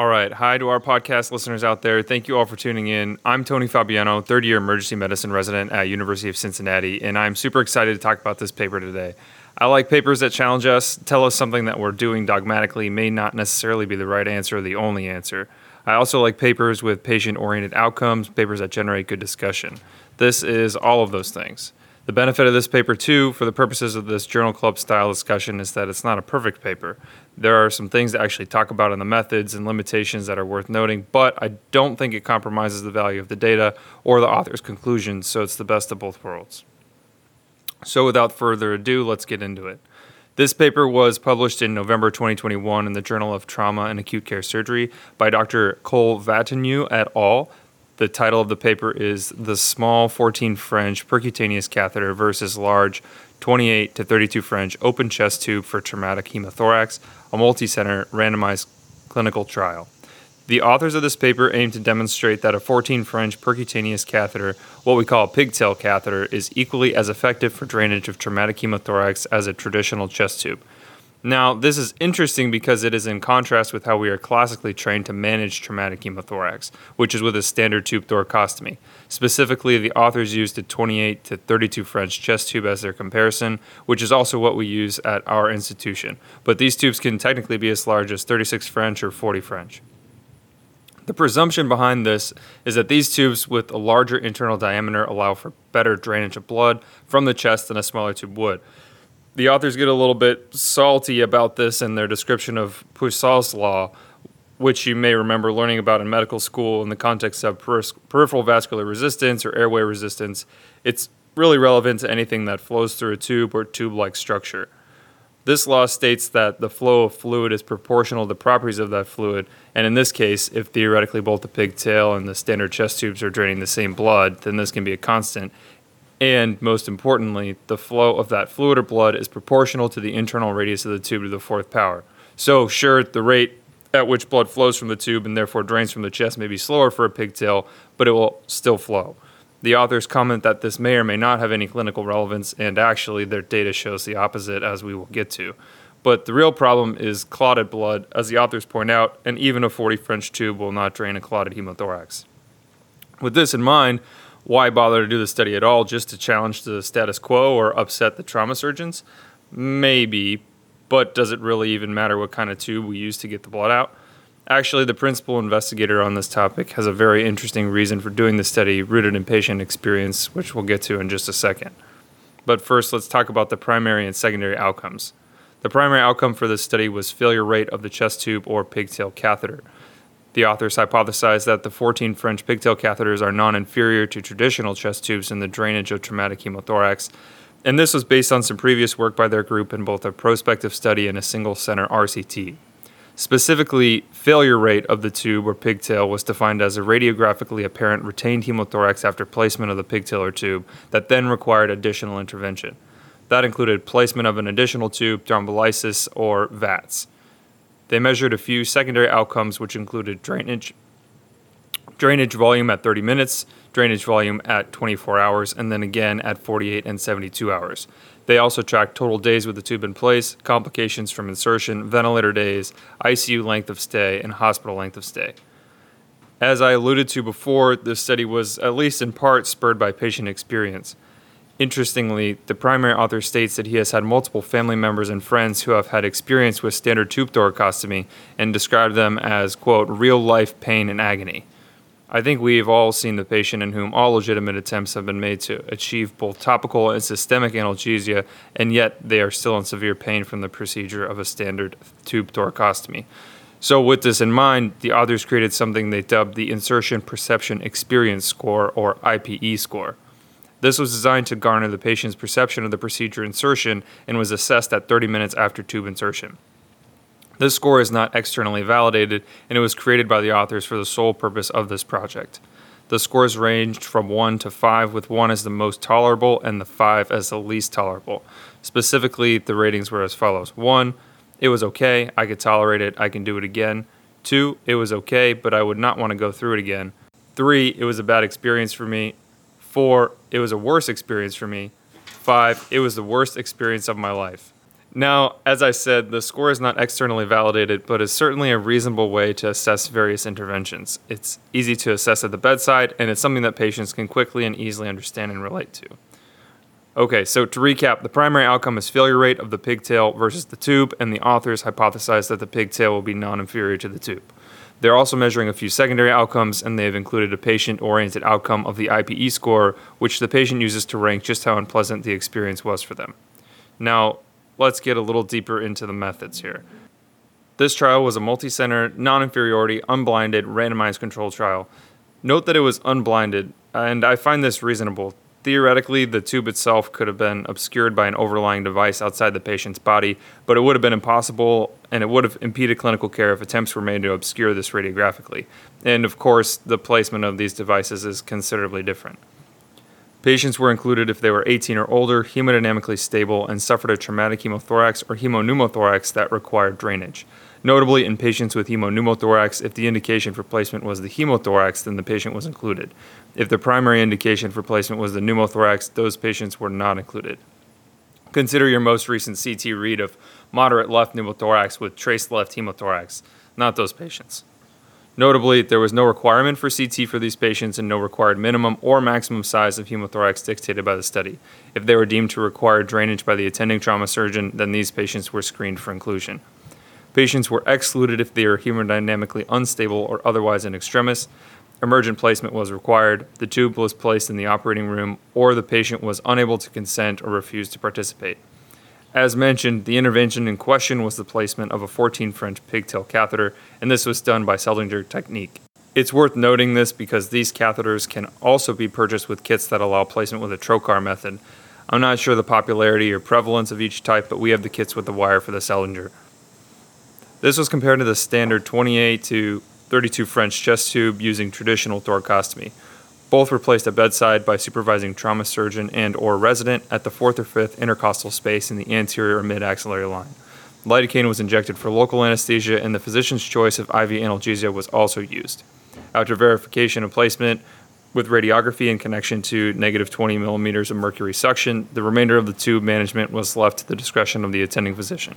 All right. Hi to our podcast listeners out there. Thank you all for tuning in. I'm Tony Fabiano, third-year emergency medicine resident at University of Cincinnati, and I'm super excited to talk about this paper today. I like papers that challenge us, tell us something that we're doing dogmatically may not necessarily be the right answer or the only answer. I also like papers with patient-oriented outcomes, papers that generate good discussion. This is all of those things. The benefit of this paper, too, for the purposes of this journal club-style discussion is that it's not a perfect paper. There are some things to actually talk about in the methods and limitations that are worth noting, but I don't think it compromises the value of the data or the author's conclusions, so it's the best of both worlds. So without further ado, let's get into it. This paper was published in November 2021 in the Journal of Trauma and Acute Care Surgery by Dr. Cole Vattenew et al. The title of the paper is The Small 14 French Percutaneous Catheter versus Large 28 to 32 French Open Chest Tube for Traumatic Hemothorax, a Multicenter Randomized Clinical Trial. The authors of this paper aim to demonstrate that a 14 French percutaneous catheter, what we call a pigtail catheter, is equally as effective for drainage of traumatic hemothorax as a traditional chest tube. Now, this is interesting because it is in contrast with how we are classically trained to manage traumatic hemothorax, which is with a standard tube thoracostomy. Specifically, the authors used a 28 to 32 French chest tube as their comparison, which is also what we use at our institution. But these tubes can technically be as large as 36 French or 40 French. The presumption behind this is that these tubes with a larger internal diameter allow for better drainage of blood from the chest than a smaller tube would. The authors get a little bit salty about this in their description of Poiseuille's law, which you may remember learning about in medical school in the context of peripheral vascular resistance or airway resistance. It's really relevant to anything that flows through a tube or tube-like structure. This law states that the flow of fluid is proportional to the properties of that fluid, and in this case, if theoretically both the pigtail and the standard chest tubes are draining the same blood, then this can be a constant. And most importantly, the flow of that fluid or blood is proportional to the internal radius of the tube to the fourth power. So sure, the rate at which blood flows from the tube and therefore drains from the chest may be slower for a pigtail, but it will still flow. The authors comment that this may or may not have any clinical relevance, and actually their data shows the opposite, as we will get to. But the real problem is clotted blood, as the authors point out, and even a 40 French tube will not drain a clotted hemothorax. With this in mind, why bother to do the study at all, just to challenge the status quo or upset the trauma surgeons? Maybe, but does it really even matter what kind of tube we use to get the blood out? Actually, the principal investigator on this topic has a very interesting reason for doing the study rooted in patient experience, which we'll get to in just a second. But first, let's talk about the primary and secondary outcomes. The primary outcome for this study was failure rate of the chest tube or pigtail catheter. The authors hypothesized that the 14 French pigtail catheters are non-inferior to traditional chest tubes in the drainage of traumatic hemothorax, and this was based on some previous work by their group in both a prospective study and a single-center RCT. Specifically, failure rate of the tube or pigtail was defined as a radiographically apparent retained hemothorax after placement of the pigtail or tube that then required additional intervention. That included placement of an additional tube, thrombolysis, or VATS. They measured a few secondary outcomes, which included drainage volume at 30 minutes, drainage volume at 24 hours, and then again at 48 and 72 hours. They also tracked total days with the tube in place, complications from insertion, ventilator days, ICU length of stay, and hospital length of stay. As I alluded to before, this study was at least in part spurred by patient experience. Interestingly, the primary author states that he has had multiple family members and friends who have had experience with standard tube thoracostomy and described them as, quote, real-life pain and agony. I think we've all seen the patient in whom all legitimate attempts have been made to achieve both topical and systemic analgesia, and yet they are still in severe pain from the procedure of a standard tube thoracostomy. So with this in mind, the authors created something they dubbed the Insertion Perception Experience Score, or IPE score. This was designed to garner the patient's perception of the procedure insertion and was assessed at 30 minutes after tube insertion. This score is not externally validated, and it was created by the authors for the sole purpose of this project. The scores ranged from 1 to 5, with 1 as the most tolerable and the 5 as the least tolerable. Specifically, the ratings were as follows. 1, it was okay, I could tolerate it, I can do it again. 2, it was okay, but I would not want to go through it again. 3, it was a bad experience for me. 4, it was a worse experience for me. 5, it was the worst experience of my life. Now, as I said, the score is not externally validated, but is certainly a reasonable way to assess various interventions. It's easy to assess at the bedside, and it's something that patients can quickly and easily understand and relate to. Okay, so to recap, the primary outcome is failure rate of the pigtail versus the tube, and the authors hypothesized that the pigtail will be non-inferior to the tube. They're also measuring a few secondary outcomes, and they've included a patient-oriented outcome of the IPE score, which the patient uses to rank just how unpleasant the experience was for them. Now, let's get a little deeper into the methods here. This trial was a multi-center, non-inferiority, unblinded, randomized control trial. Note that it was unblinded, and I find this reasonable. Theoretically, the tube itself could have been obscured by an overlying device outside the patient's body, but it would have been impossible, and it would have impeded clinical care if attempts were made to obscure this radiographically. And of course, the placement of these devices is considerably different. Patients were included if they were 18 or older, hemodynamically stable, and suffered a traumatic hemothorax or hemopneumothorax that required drainage. Notably, in patients with hemopneumothorax, if the indication for placement was the hemothorax, then the patient was included. If the primary indication for placement was the pneumothorax, those patients were not included. Consider your most recent CT read of moderate left pneumothorax with trace left hemothorax, not those patients. Notably, there was no requirement for CT for these patients and no required minimum or maximum size of hemothorax dictated by the study. If they were deemed to require drainage by the attending trauma surgeon, then these patients were screened for inclusion. Patients were excluded if they were hemodynamically unstable or otherwise in extremis. Emergent placement was required, the tube was placed in the operating room, or the patient was unable to consent or refused to participate. As mentioned, the intervention in question was the placement of a 14 French pigtail catheter, and this was done by Seldinger Technique. It's worth noting this because these catheters can also be purchased with kits that allow placement with a trocar method. I'm not sure the popularity or prevalence of each type, but we have the kits with the wire for the Seldinger. This was compared to the standard 28 to 32 French chest tube using traditional thoracostomy. Both were placed at bedside by supervising trauma surgeon and or resident at the 4th or 5th intercostal space in the anterior or mid-axillary line. Lidocaine was injected for local anesthesia, and the physician's choice of IV analgesia was also used. After verification of placement with radiography in connection to negative 20 millimeters of mercury suction, the remainder of the tube management was left to the discretion of the attending physician.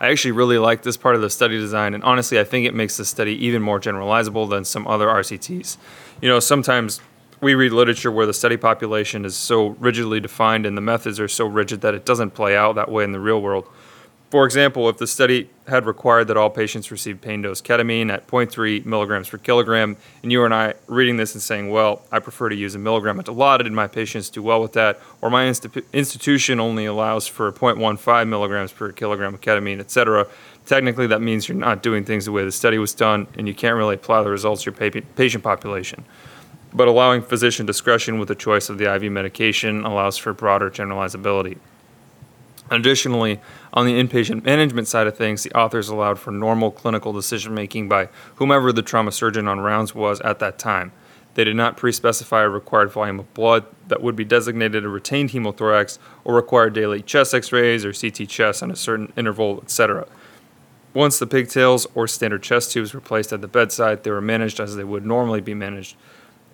I actually really like this part of the study design, and honestly, I think it makes the study even more generalizable than some other RCTs. You know, sometimes we read literature where the study population is so rigidly defined and the methods are so rigid that it doesn't play out that way in the real world. For example, if the study had required that all patients receive pain dose ketamine at 0.3 milligrams per kilogram, and you and I reading this and saying, well, I prefer to use a milligram of Dilaudid, and my patients do well with that, or my institution only allows for 0.15 milligrams per kilogram of ketamine, etc., technically that means you're not doing things the way the study was done, and you can't really apply the results to your patient population. But allowing physician discretion with the choice of the IV medication allows for broader generalizability. Additionally, on the inpatient management side of things, the authors allowed for normal clinical decision-making by whomever the trauma surgeon on rounds was at that time. They did not pre-specify a required volume of blood that would be designated a retained hemothorax or require daily chest x-rays or CT chest on a certain interval, etc. Once the pigtails or standard chest tubes were placed at the bedside, they were managed as they would normally be managed.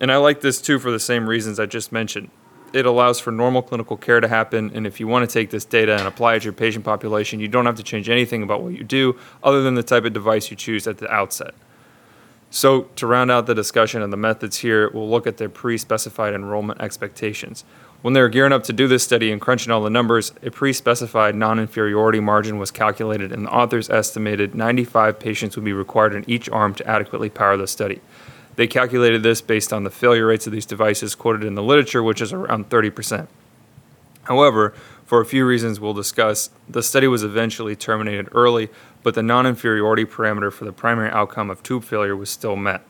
And I like this too for the same reasons I just mentioned. It allows for normal clinical care to happen, and if you want to take this data and apply it to your patient population, you don't have to change anything about what you do other than the type of device you choose at the outset. So to round out the discussion of the methods here, we'll look at their pre-specified enrollment expectations. When they were gearing up to do this study and crunching all the numbers, a pre-specified non-inferiority margin was calculated, and the authors estimated 95 patients would be required in each arm to adequately power the study. They calculated this based on the failure rates of these devices quoted in the literature, which is around 30%. However, for a few reasons we'll discuss, the study was eventually terminated early, but the non-inferiority parameter for the primary outcome of tube failure was still met.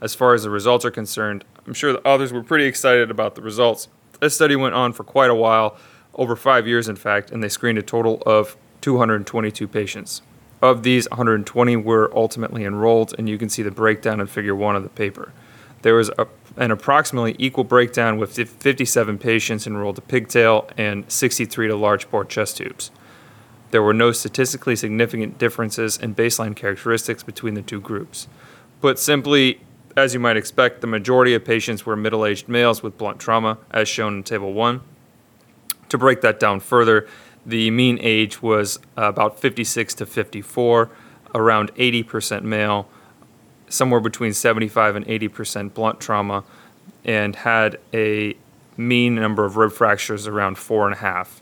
As far as the results are concerned, I'm sure the authors were pretty excited about the results. This study went on for quite a while, over 5 years in fact, and they screened a total of 222 patients. Of these, 120 were ultimately enrolled, and you can see the breakdown in Figure 1 of the paper. There was an approximately equal breakdown with 57 patients enrolled to pigtail and 63 to large bore chest tubes. There were no statistically significant differences in baseline characteristics between the two groups. Put simply, as you might expect, the majority of patients were middle-aged males with blunt trauma, as shown in Table 1. To break that down further, The mean age was about 56 to 54, around 80% male, somewhere between 75 and 80% blunt trauma, and had a mean number of rib fractures around 4.5.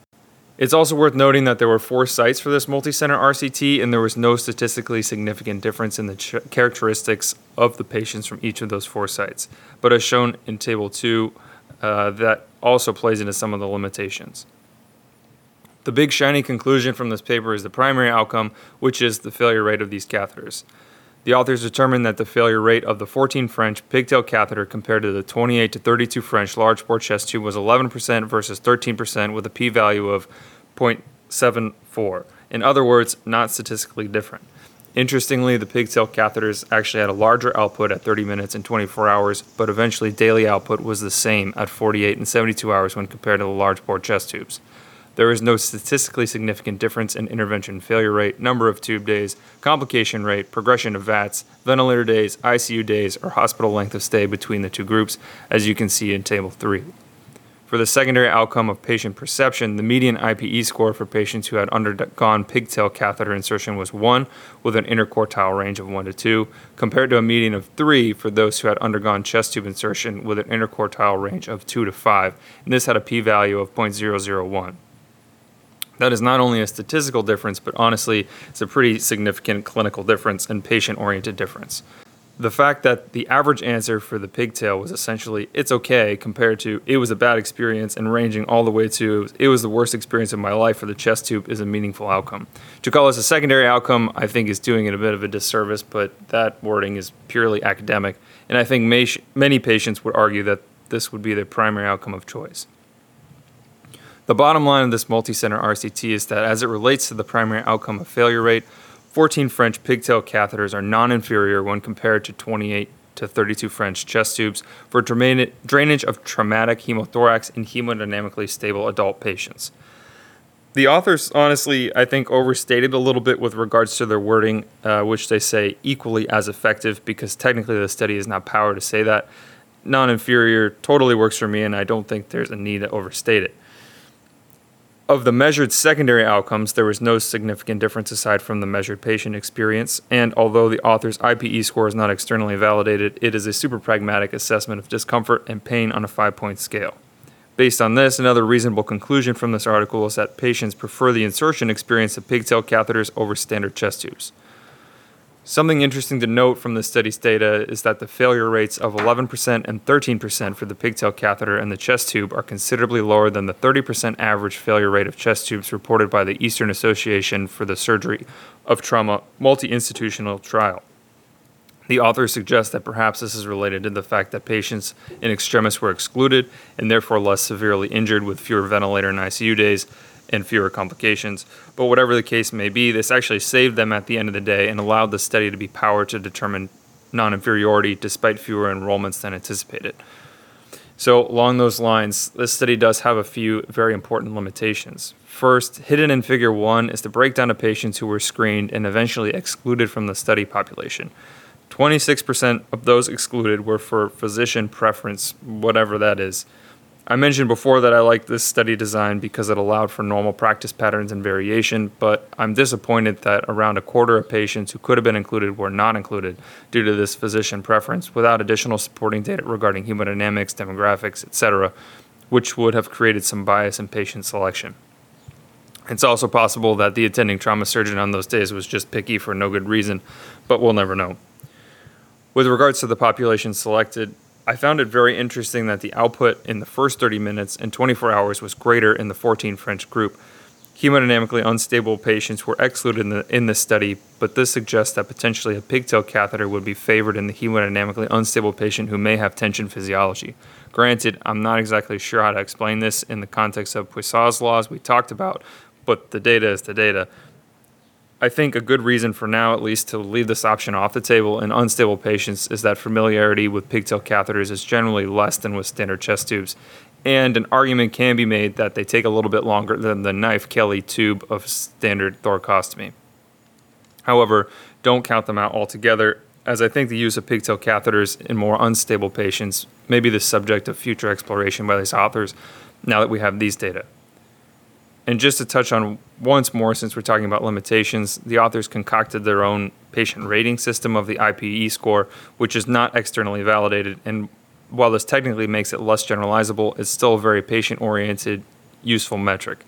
It's also worth noting that there were 4 sites for this multicenter RCT, and there was no statistically significant difference in the characteristics of the patients from each of those 4 sites. But as shown in Table 2, that also plays into some of the limitations. The big shiny conclusion from this paper is the primary outcome, which is the failure rate of these catheters. The authors determined that the failure rate of the 14 French pigtail catheter compared to the 28 to 32 French large bore chest tube was 11% versus 13% with a p-value of 0.74. In other words, not statistically different. Interestingly, the pigtail catheters actually had a larger output at 30 minutes and 24 hours, but eventually daily output was the same at 48 and 72 hours when compared to the large bore chest tubes. There is no statistically significant difference in intervention failure rate, number of tube days, complication rate, progression of VATS, ventilator days, ICU days, or hospital length of stay between the two groups, as you can see in Table 3. For the secondary outcome of patient perception, the median IPE score for patients who had undergone pigtail catheter insertion was 1, with an interquartile range of 1 to 2, compared to a median of 3 for those who had undergone chest tube insertion with an interquartile range of 2 to 5, and this had a p-value of 0.001. That is not only a statistical difference, but honestly, it's a pretty significant clinical difference and patient-oriented difference. The fact that the average answer for the pigtail was essentially, it's okay, compared to, it was a bad experience, and ranging all the way to, it was the worst experience of my life for the chest tube, is a meaningful outcome. To call this a secondary outcome, I think, is doing it a bit of a disservice, but that wording is purely academic, and I think many patients would argue that this would be their primary outcome of choice. The bottom line of this multicenter RCT is that as it relates to the primary outcome of failure rate, 14 French pigtail catheters are non-inferior when compared to 28 to 32 French chest tubes for drainage of traumatic hemothorax in hemodynamically stable adult patients. The authors honestly, I think, overstated a little bit with regards to their wording, which they say equally as effective, because technically the study is not powered to say that. Non-inferior totally works for me, and I don't think there's a need to overstate it. Of the measured secondary outcomes, there was no significant difference aside from the measured patient experience, and although the author's IPE score is not externally validated, it is a super pragmatic assessment of discomfort and pain on a 5-point scale. Based on this, another reasonable conclusion from this article is that patients prefer the insertion experience of pigtail catheters over standard chest tubes. Something interesting to note from the study's data is that the failure rates of 11% and 13% for the pigtail catheter and the chest tube are considerably lower than the 30% average failure rate of chest tubes reported by the Eastern Association for the Surgery of Trauma multi-institutional trial. The authors suggest that perhaps this is related to the fact that patients in extremis were excluded and therefore less severely injured with fewer ventilator and ICU days, and fewer complications. But whatever the case may be, this actually saved them at the end of the day and allowed the study to be powered to determine non-inferiority despite fewer enrollments than anticipated. So along those lines, this study does have a few very important limitations. First, hidden in Figure 1 is the breakdown of patients who were screened and eventually excluded from the study population. 26% of those excluded were for physician preference, whatever that is. I mentioned before that I liked this study design because it allowed for normal practice patterns and variation, but I'm disappointed that around a quarter of patients who could have been included were not included due to this physician preference without additional supporting data regarding hemodynamics, demographics, etc., which would have created some bias in patient selection. It's also possible that the attending trauma surgeon on those days was just picky for no good reason, but we'll never know. With regards to the population selected, I found it very interesting that the output in the first 30 minutes and 24 hours was greater in the 14 French group. Hemodynamically unstable patients were excluded in this study, but this suggests that potentially a pigtail catheter would be favored in the hemodynamically unstable patient who may have tension physiology. Granted, I'm not exactly sure how to explain this in the context of Poiseuille's laws we talked about, but the data is the data. I think a good reason for now, at least, to leave this option off the table in unstable patients is that familiarity with pigtail catheters is generally less than with standard chest tubes, and an argument can be made that they take a little bit longer than the Knife-Kelly tube of standard thoracostomy. However, don't count them out altogether, as I think the use of pigtail catheters in more unstable patients may be the subject of future exploration by these authors now that we have these data. And just to touch on once more, since we're talking about limitations, the authors concocted their own patient rating system of the IPE score, which is not externally validated. And while this technically makes it less generalizable, it's still a very patient-oriented, useful metric.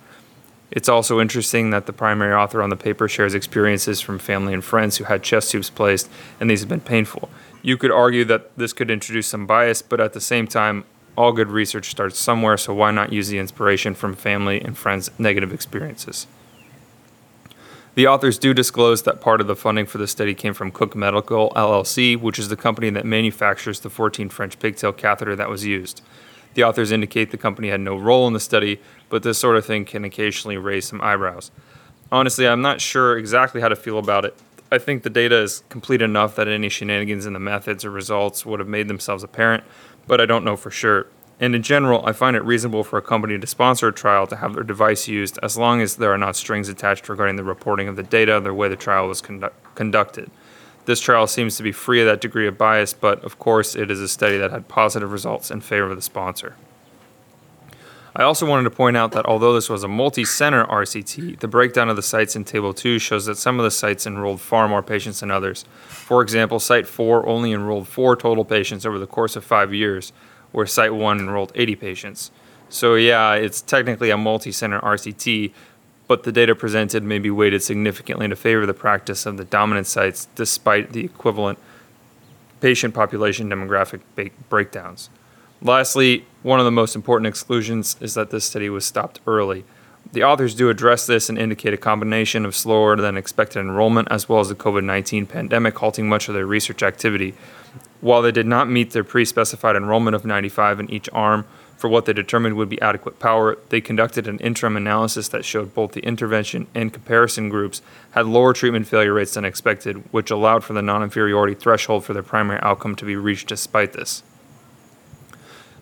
It's also interesting that the primary author on the paper shares experiences from family and friends who had chest tubes placed, and these have been painful. You could argue that this could introduce some bias, but at the same time, all good research starts somewhere, so why not use the inspiration from family and friends' negative experiences? The authors do disclose that part of the funding for the study came from Cook Medical, LLC, which is the company that manufactures the 14 French pigtail catheter that was used. The authors indicate the company had no role in the study, but this sort of thing can occasionally raise some eyebrows. Honestly, I'm not sure exactly how to feel about it. I think the data is complete enough that any shenanigans in the methods or results would have made themselves apparent, but I don't know for sure. And in general, I find it reasonable for a company to sponsor a trial to have their device used as long as there are not strings attached regarding the reporting of the data or the way the trial was conducted. This trial seems to be free of that degree of bias, but of course it is a study that had positive results in favor of the sponsor. I also wanted to point out that although this was a multi-center RCT, the breakdown of the sites in Table 2 shows that some of the sites enrolled far more patients than others. For example, Site 4 only enrolled 4 total patients over the course of 5 years, where Site 1 enrolled 80 patients. So yeah, it's technically a multi-center RCT, but the data presented may be weighted significantly to favor the practice of the dominant sites despite the equivalent patient population demographic breakdowns. Lastly, one of the most important exclusions is that this study was stopped early. The authors do address this and indicate a combination of slower than expected enrollment as well as the COVID-19 pandemic halting much of their research activity. While they did not meet their pre-specified enrollment of 95 in each arm for what they determined would be adequate power, they conducted an interim analysis that showed both the intervention and comparison groups had lower treatment failure rates than expected, which allowed for the non-inferiority threshold for their primary outcome to be reached despite this.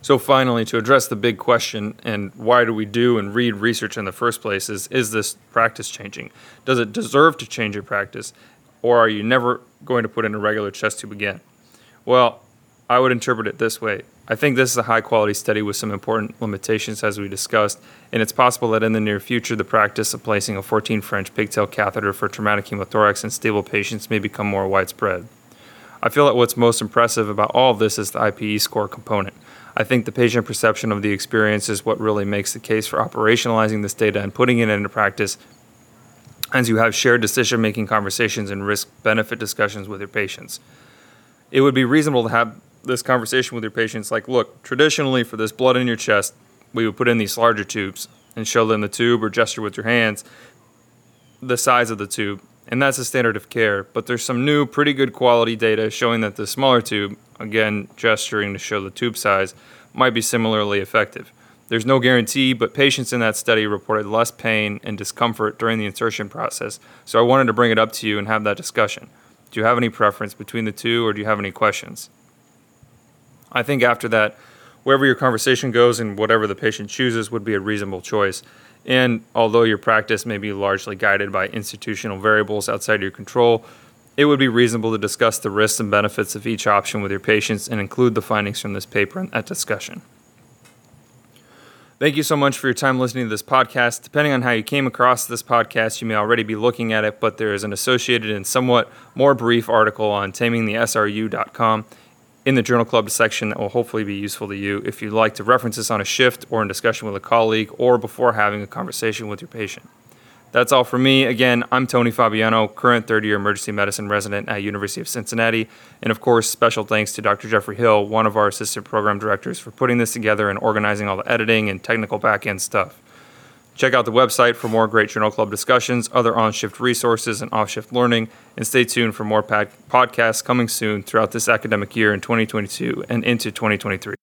So finally, to address the big question, and why do we do and read research in the first place, is this practice changing? Does it deserve to change your practice, or are you never going to put in a regular chest tube again? Well, I would interpret it this way. I think this is a high-quality study with some important limitations, as we discussed, and it's possible that in the near future, the practice of placing a 14 French pigtail catheter for traumatic hemothorax in stable patients may become more widespread. I feel that what's most impressive about all of this is the IPE score component. I think the patient perception of the experience is what really makes the case for operationalizing this data and putting it into practice as you have shared decision-making conversations and risk-benefit discussions with your patients. It would be reasonable to have this conversation with your patients like, look, traditionally for this blood in your chest, we would put in these larger tubes and show them the tube or gesture with your hands, the size of the tube, and that's the standard of care. But there's some new, pretty good quality data showing that the smaller tube, again, gesturing to show the tube size, might be similarly effective. There's no guarantee, but patients in that study reported less pain and discomfort during the insertion process, so I wanted to bring it up to you and have that discussion. Do you have any preference between the two, or do you have any questions? I think after that, wherever your conversation goes and whatever the patient chooses would be a reasonable choice. And although your practice may be largely guided by institutional variables outside your control, it would be reasonable to discuss the risks and benefits of each option with your patients and include the findings from this paper in that discussion. Thank you so much for your time listening to this podcast. Depending on how you came across this podcast, you may already be looking at it, but there is an associated and somewhat more brief article on tamingtheSRU.com in the Journal Club section that will hopefully be useful to you if you'd like to reference this on a shift or in discussion with a colleague or before having a conversation with your patient. That's all for me. Again, I'm Tony Fabiano, current third-year emergency medicine resident at University of Cincinnati. And of course, special thanks to Dr. Jeffrey Hill, one of our assistant program directors, for putting this together and organizing all the editing and technical back-end stuff. Check out the website for more great Journal Club discussions, other on-shift resources, and off-shift learning, and stay tuned for more podcasts coming soon throughout this academic year in 2022 and into 2023.